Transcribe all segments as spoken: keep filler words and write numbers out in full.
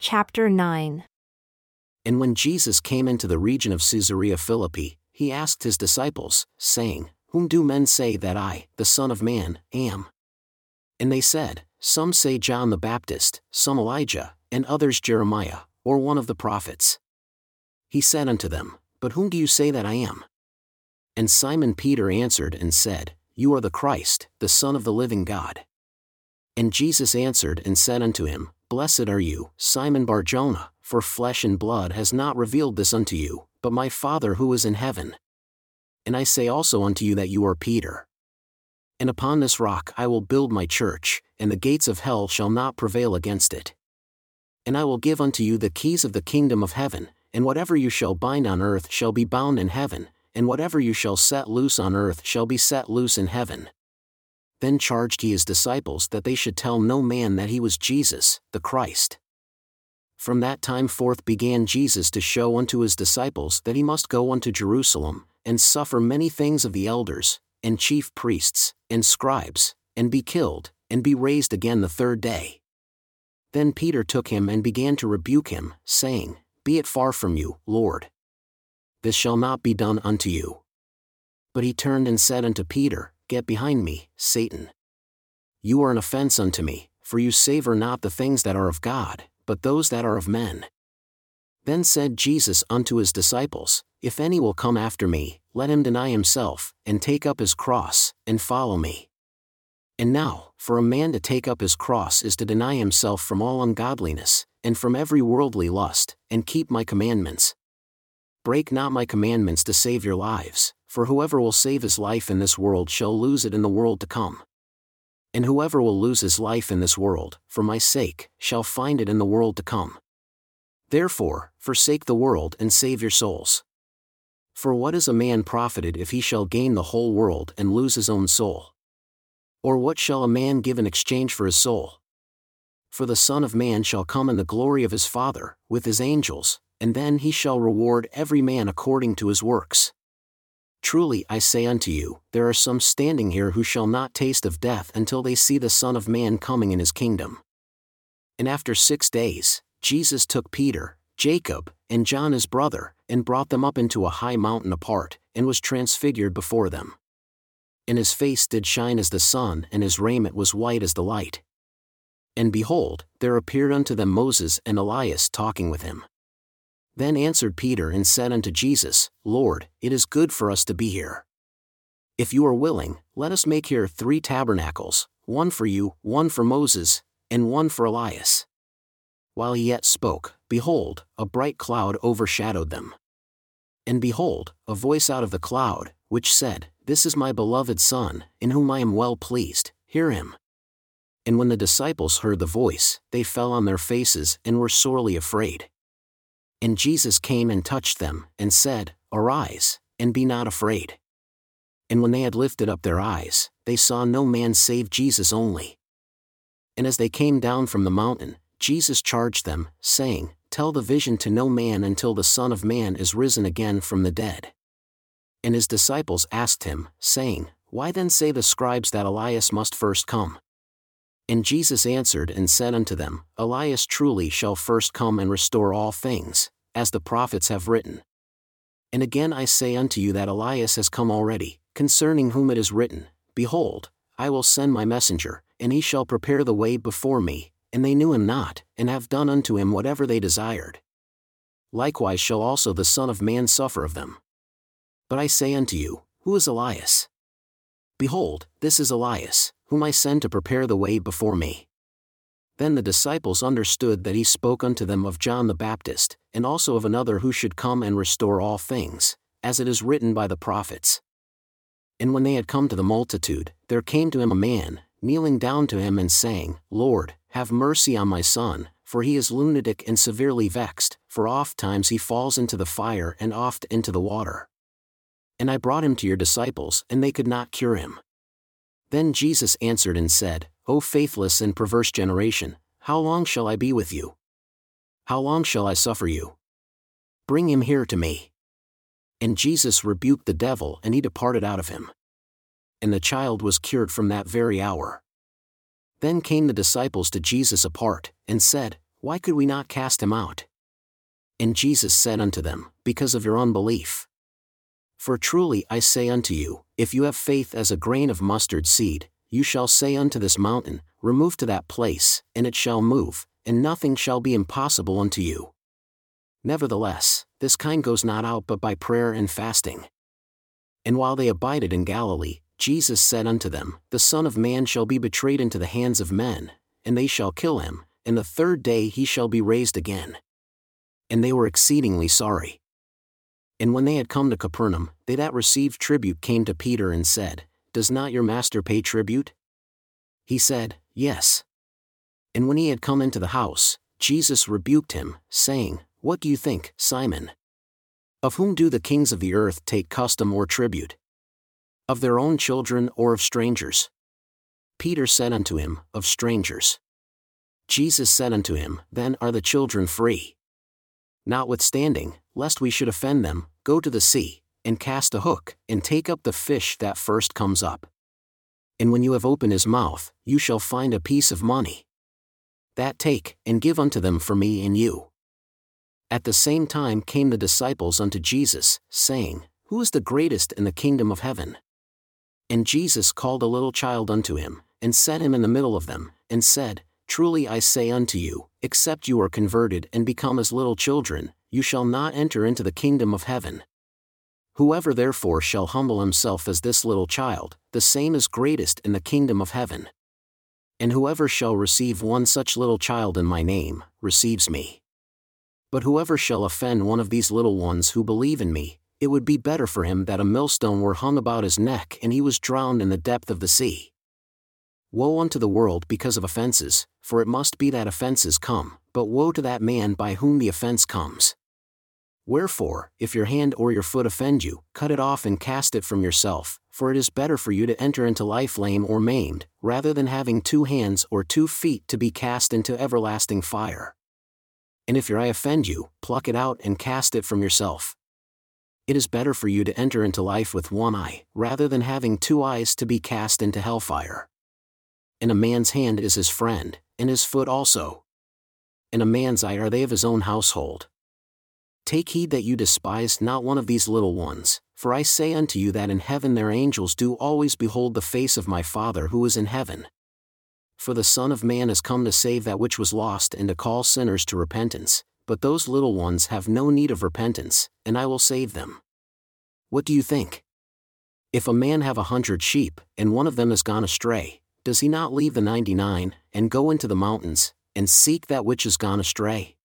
Chapter nine. And when Jesus came into the region of Caesarea Philippi, he asked his disciples, saying, Whom do men say that I, the Son of Man, am? And they said, Some say John the Baptist, some Elijah, and others Jeremiah, or one of the prophets. He said unto them, But whom do you say that I am? And Simon Peter answered and said, You are the Christ, the Son of the living God. And Jesus answered and said unto him, Blessed are you, Simon Bar-Jonah, for flesh and blood has not revealed this unto you, but my Father who is in heaven. And I say also unto you that you are Peter. And upon this rock I will build my church, and the gates of hell shall not prevail against it. And I will give unto you the keys of the kingdom of heaven, and whatever you shall bind on earth shall be bound in heaven, and whatever you shall set loose on earth shall be set loose in heaven. Then charged he his disciples that they should tell no man that he was Jesus, the Christ. From that time forth began Jesus to show unto his disciples that he must go unto Jerusalem, and suffer many things of the elders, and chief priests, and scribes, and be killed, and be raised again the third day. Then Peter took him and began to rebuke him, saying, Be it far from you, Lord. This shall not be done unto you. But he turned and said unto Peter, Get behind me, Satan. You are an offense unto me, for you savour not the things that are of God, but those that are of men. Then said Jesus unto his disciples, If any will come after me, let him deny himself, and take up his cross, and follow me. And now, for a man to take up his cross is to deny himself from all ungodliness, and from every worldly lust, and keep my commandments. Break not my commandments to save your lives. For whoever will save his life in this world shall lose it in the world to come. And whoever will lose his life in this world, for my sake, shall find it in the world to come. Therefore, forsake the world and save your souls. For what is a man profited if he shall gain the whole world and lose his own soul? Or what shall a man give in exchange for his soul? For the Son of Man shall come in the glory of his Father, with his angels, and then he shall reward every man according to his works. Truly I say unto you, there are some standing here who shall not taste of death until they see the Son of Man coming in his kingdom. And after six days, Jesus took Peter, Jacob, and John his brother, and brought them up into a high mountain apart, and was transfigured before them. And his face did shine as the sun, and his raiment was white as the light. And behold, there appeared unto them Moses and Elias talking with him. Then answered Peter and said unto Jesus, Lord, it is good for us to be here. If you are willing, let us make here three tabernacles, one for you, one for Moses, and one for Elias. While he yet spoke, behold, a bright cloud overshadowed them. And behold, a voice out of the cloud, which said, This is my beloved Son, in whom I am well pleased, hear him. And when the disciples heard the voice, they fell on their faces and were sorely afraid. And Jesus came and touched them, and said, Arise, and be not afraid. And when they had lifted up their eyes, they saw no man save Jesus only. And as they came down from the mountain, Jesus charged them, saying, Tell the vision to no man until the Son of Man is risen again from the dead. And his disciples asked him, saying, Why then say the scribes that Elias must first come? And Jesus answered and said unto them, Elias truly shall first come and restore all things, as the prophets have written. And again I say unto you that Elias has come already, concerning whom it is written, Behold, I will send my messenger, and he shall prepare the way before me, and they knew him not, and have done unto him whatever they desired. Likewise shall also the Son of Man suffer of them. But I say unto you, Who is Elias? Behold, this is Elias, whom I send to prepare the way before me. Then the disciples understood that he spoke unto them of John the Baptist, and also of another who should come and restore all things, as it is written by the prophets. And when they had come to the multitude, there came to him a man, kneeling down to him and saying, Lord, have mercy on my son, for he is lunatic and severely vexed, for oft times he falls into the fire and oft into the water. And I brought him to your disciples, and they could not cure him. Then Jesus answered and said, O faithless and perverse generation, how long shall I be with you? How long shall I suffer you? Bring him here to me. And Jesus rebuked the devil, and he departed out of him. And the child was cured from that very hour. Then came the disciples to Jesus apart, and said, Why could we not cast him out? And Jesus said unto them, Because of your unbelief. For truly I say unto you, if you have faith as a grain of mustard seed, you shall say unto this mountain, Remove to that place, and it shall move, and nothing shall be impossible unto you. Nevertheless, this kind goes not out but by prayer and fasting. And while they abided in Galilee, Jesus said unto them, The Son of Man shall be betrayed into the hands of men, and they shall kill him, and the third day he shall be raised again. And they were exceedingly sorry. And when they had come to Capernaum, they that received tribute came to Peter and said, Does not your master pay tribute? He said, Yes. And when he had come into the house, Jesus rebuked him, saying, What do you think, Simon? Of whom do the kings of the earth take custom or tribute? Of their own children or of strangers? Peter said unto him, Of strangers. Jesus said unto him, Then are the children free. Notwithstanding, lest we should offend them, go to the sea, and cast a hook, and take up the fish that first comes up. And when you have opened his mouth, you shall find a piece of money. That take, and give unto them for me and you. At the same time came the disciples unto Jesus, saying, Who is the greatest in the kingdom of heaven? And Jesus called a little child unto him, and set him in the middle of them, and said, Truly I say unto you, except you are converted and become as little children, you shall not enter into the kingdom of heaven. Whoever therefore shall humble himself as this little child, the same is greatest in the kingdom of heaven. And whoever shall receive one such little child in my name, receives me. But whoever shall offend one of these little ones who believe in me, it would be better for him that a millstone were hung about his neck and he was drowned in the depth of the sea. Woe unto the world because of offenses, for it must be that offenses come, but woe to that man by whom the offense comes. Wherefore, if your hand or your foot offend you, cut it off and cast it from yourself, for it is better for you to enter into life lame or maimed, rather than having two hands or two feet to be cast into everlasting fire. And if your eye offend you, pluck it out and cast it from yourself. It is better for you to enter into life with one eye, rather than having two eyes to be cast into hellfire. And a man's hand is his friend, and his foot also. And a man's eye are they of his own household. Take heed that you despise not one of these little ones, for I say unto you that in heaven their angels do always behold the face of my Father who is in heaven. For the Son of Man is come to save that which was lost and to call sinners to repentance, but those little ones have no need of repentance, and I will save them. What do you think? If a man have a hundred sheep, and one of them is gone astray, does he not leave the ninety-nine, and go into the mountains, and seek that which is gone astray?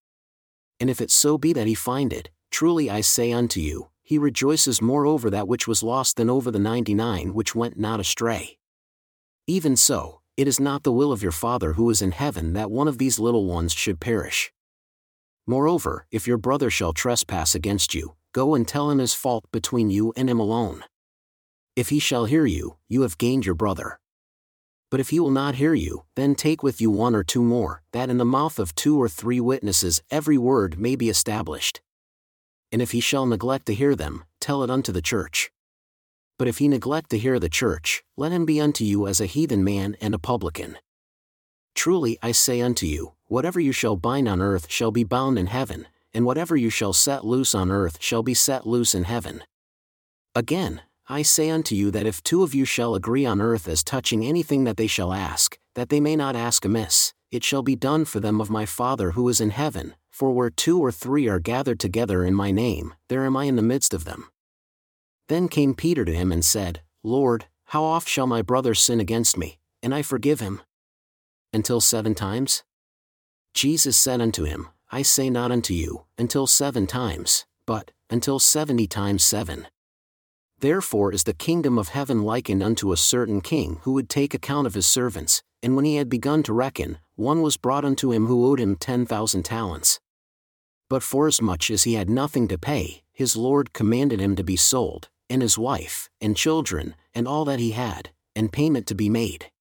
And if it so be that he find it, truly I say unto you, he rejoices more over that which was lost than over the ninety-nine which went not astray. Even so, it is not the will of your Father who is in heaven that one of these little ones should perish. Moreover, if your brother shall trespass against you, go and tell him his fault between you and him alone. If he shall hear you, you have gained your brother. But if he will not hear you, then take with you one or two more, that in the mouth of two or three witnesses every word may be established. And if he shall neglect to hear them, tell it unto the church. But if he neglect to hear the church, let him be unto you as a heathen man and a publican. Truly I say unto you, whatever you shall bind on earth shall be bound in heaven, and whatever you shall set loose on earth shall be set loose in heaven. Again, I say unto you that if two of you shall agree on earth as touching anything that they shall ask, that they may not ask amiss, it shall be done for them of my Father who is in heaven, for where two or three are gathered together in my name, there am I in the midst of them. Then came Peter to him and said, Lord, how oft shall my brother sin against me, and I forgive him? Until seven times? Jesus said unto him, I say not unto you, until seven times, but, until seventy times seven. Therefore is the kingdom of heaven likened unto a certain king who would take account of his servants, and when he had begun to reckon, one was brought unto him who owed him ten thousand talents. But forasmuch as he had nothing to pay, his lord commanded him to be sold, and his wife, and children, and all that he had, and payment to be made.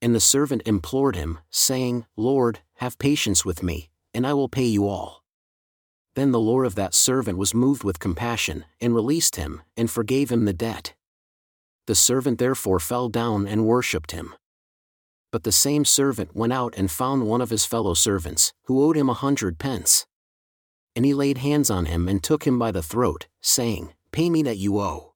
And the servant implored him, saying, Lord, have patience with me, and I will pay you all. Then the Lord of that servant was moved with compassion, and released him, and forgave him the debt. The servant therefore fell down and worshipped him. But the same servant went out and found one of his fellow servants, who owed him a hundred pence. And he laid hands on him and took him by the throat, saying, Pay me that you owe.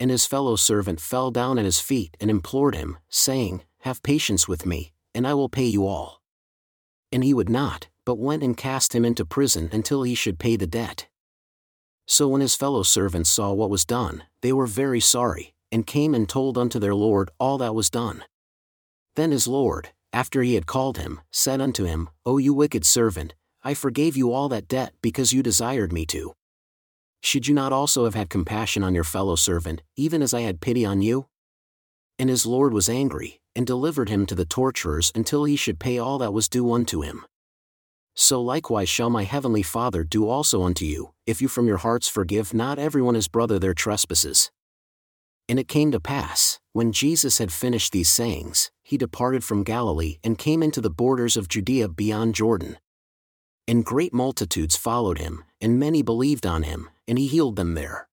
And his fellow servant fell down at his feet and implored him, saying, Have patience with me, and I will pay you all. And he would not, but went and cast him into prison until he should pay the debt. So when his fellow servants saw what was done, they were very sorry, and came and told unto their lord all that was done. Then his lord, after he had called him, said unto him, O you wicked servant, I forgave you all that debt because you desired me to. Should you not also have had compassion on your fellow servant, even as I had pity on you? And his lord was angry, and delivered him to the torturers until he should pay all that was due unto him. So likewise shall my heavenly Father do also unto you, if you from your hearts forgive not everyone his brother their trespasses. And it came to pass, when Jesus had finished these sayings, he departed from Galilee and came into the borders of Judea beyond Jordan. And great multitudes followed him, and many believed on him, and he healed them there.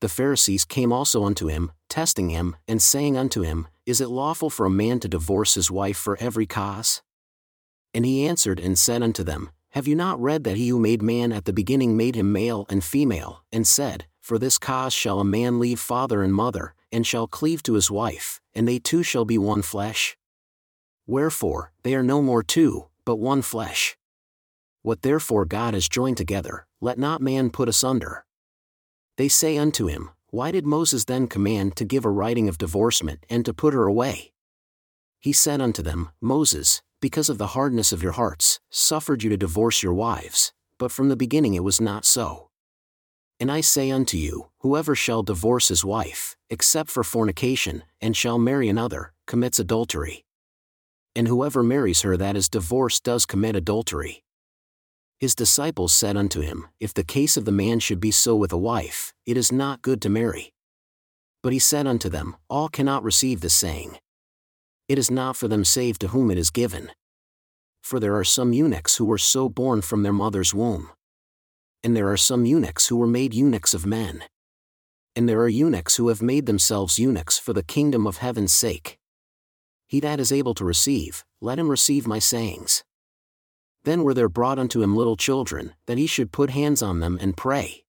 The Pharisees came also unto him, testing him, and saying unto him, Is it lawful for a man to divorce his wife for every cause? And he answered and said unto them, Have you not read that he who made man at the beginning made him male and female, and said, For this cause shall a man leave father and mother, and shall cleave to his wife, and they two shall be one flesh? Wherefore, they are no more two, but one flesh. What therefore God has joined together, let not man put asunder. They say unto him, Why did Moses then command to give a writing of divorcement and to put her away? He said unto them, Moses, because of the hardness of your hearts, suffered you to divorce your wives, but from the beginning it was not so. And I say unto you, whoever shall divorce his wife, except for fornication, and shall marry another, commits adultery. And whoever marries her that is divorced does commit adultery. His disciples said unto him, If the case of the man should be so with a wife, it is not good to marry. But he said unto them, All cannot receive this saying. It is not for them save to whom it is given. For there are some eunuchs who were so born from their mother's womb. And there are some eunuchs who were made eunuchs of men. And there are eunuchs who have made themselves eunuchs for the kingdom of heaven's sake. He that is able to receive, let him receive my sayings. Then were there brought unto him little children, that he should put hands on them and pray.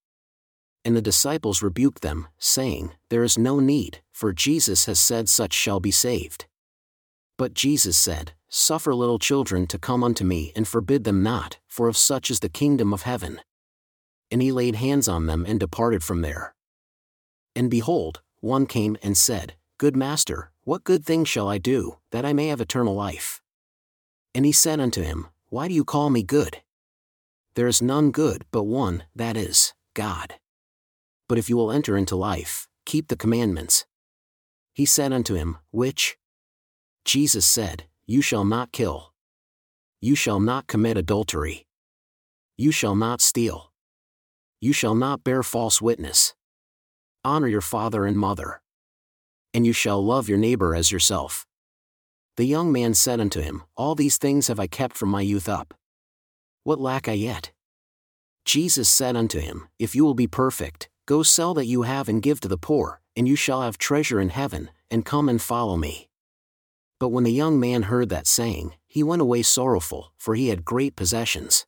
And the disciples rebuked them, saying, There is no need, for Jesus has said such shall be saved. But Jesus said, Suffer little children to come unto me and forbid them not, for of such is the kingdom of heaven. And he laid hands on them and departed from there. And behold, one came and said, Good master, what good thing shall I do, that I may have eternal life? And he said unto him, Why do you call me good? There is none good but one, that is, God. But if you will enter into life, keep the commandments. He said unto him, Which? Jesus said, You shall not kill. You shall not commit adultery. You shall not steal. You shall not bear false witness. Honor your father and mother. And you shall love your neighbor as yourself. The young man said unto him, All these things have I kept from my youth up. What lack I yet? Jesus said unto him, If you will be perfect, go sell that you have and give to the poor, and you shall have treasure in heaven, and come and follow me. But when the young man heard that saying, he went away sorrowful, for he had great possessions.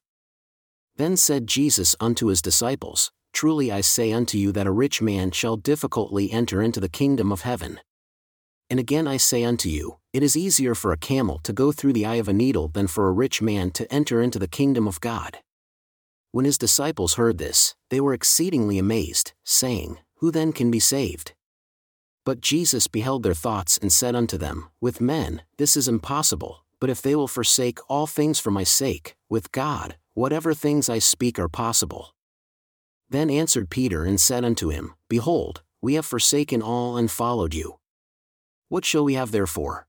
Then said Jesus unto his disciples, Truly I say unto you that a rich man shall difficultly enter into the kingdom of heaven. And again I say unto you, it is easier for a camel to go through the eye of a needle than for a rich man to enter into the kingdom of God. When his disciples heard this, they were exceedingly amazed, saying, Who then can be saved? But Jesus beheld their thoughts and said unto them, With men, this is impossible, but if they will forsake all things for my sake, with God, whatever things I speak are possible. Then answered Peter and said unto him, Behold, we have forsaken all and followed you. What shall we have therefore?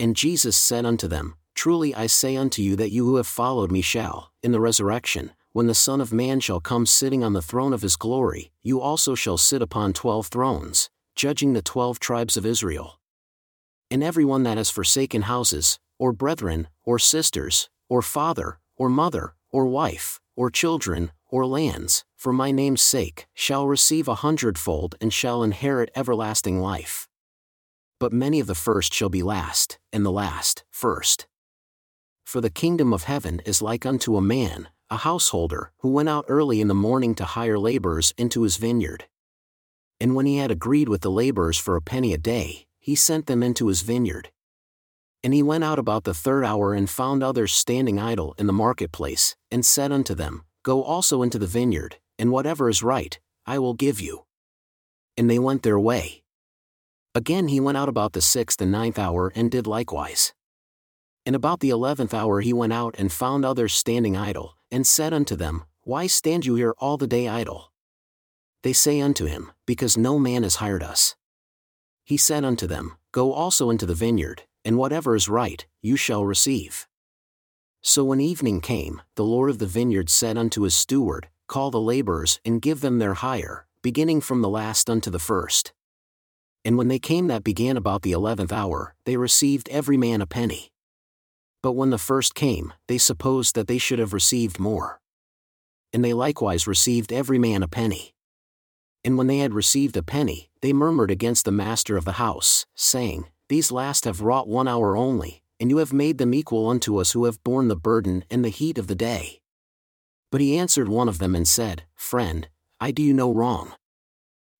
And Jesus said unto them, Truly I say unto you that you who have followed me shall, in the resurrection, when the Son of Man shall come sitting on the throne of his glory, you also shall sit upon twelve thrones, judging the twelve tribes of Israel. And everyone that has forsaken houses, or brethren, or sisters, or father, or mother, or wife, or children, or lands, for my name's sake, shall receive a hundredfold and shall inherit everlasting life. But many of the first shall be last, and the last first. For the kingdom of heaven is like unto a man, a householder, who went out early in the morning to hire laborers into his vineyard. And when he had agreed with the laborers for a penny a day, he sent them into his vineyard. And he went out about the third hour and found others standing idle in the marketplace, and said unto them, Go also into the vineyard, and whatever is right, I will give you. And they went their way. Again he went out about the sixth and ninth hour and did likewise. And about the eleventh hour he went out and found others standing idle, and said unto them, Why stand you here all the day idle? They say unto him, Because no man has hired us. He said unto them, Go also into the vineyard, and whatever is right, you shall receive. So when evening came, the lord of the vineyard said unto his steward, Call the laborers and give them their hire, beginning from the last unto the first. And when they came that began about the eleventh hour, they received every man a penny. But when the first came, they supposed that they should have received more. And they likewise received every man a penny. And when they had received a penny, they murmured against the master of the house, saying, These last have wrought one hour only, and you have made them equal unto us who have borne the burden and the heat of the day. But he answered one of them and said, Friend, I do you no wrong.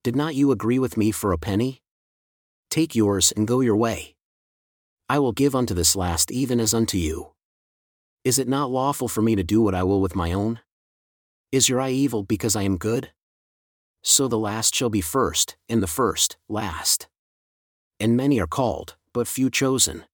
Did not you agree with me for a penny? Take yours and go your way. I will give unto this last even as unto you. Is it not lawful for me to do what I will with my own? Is your eye evil because I am good? So the last shall be first, and the first last. And many are called, but few chosen.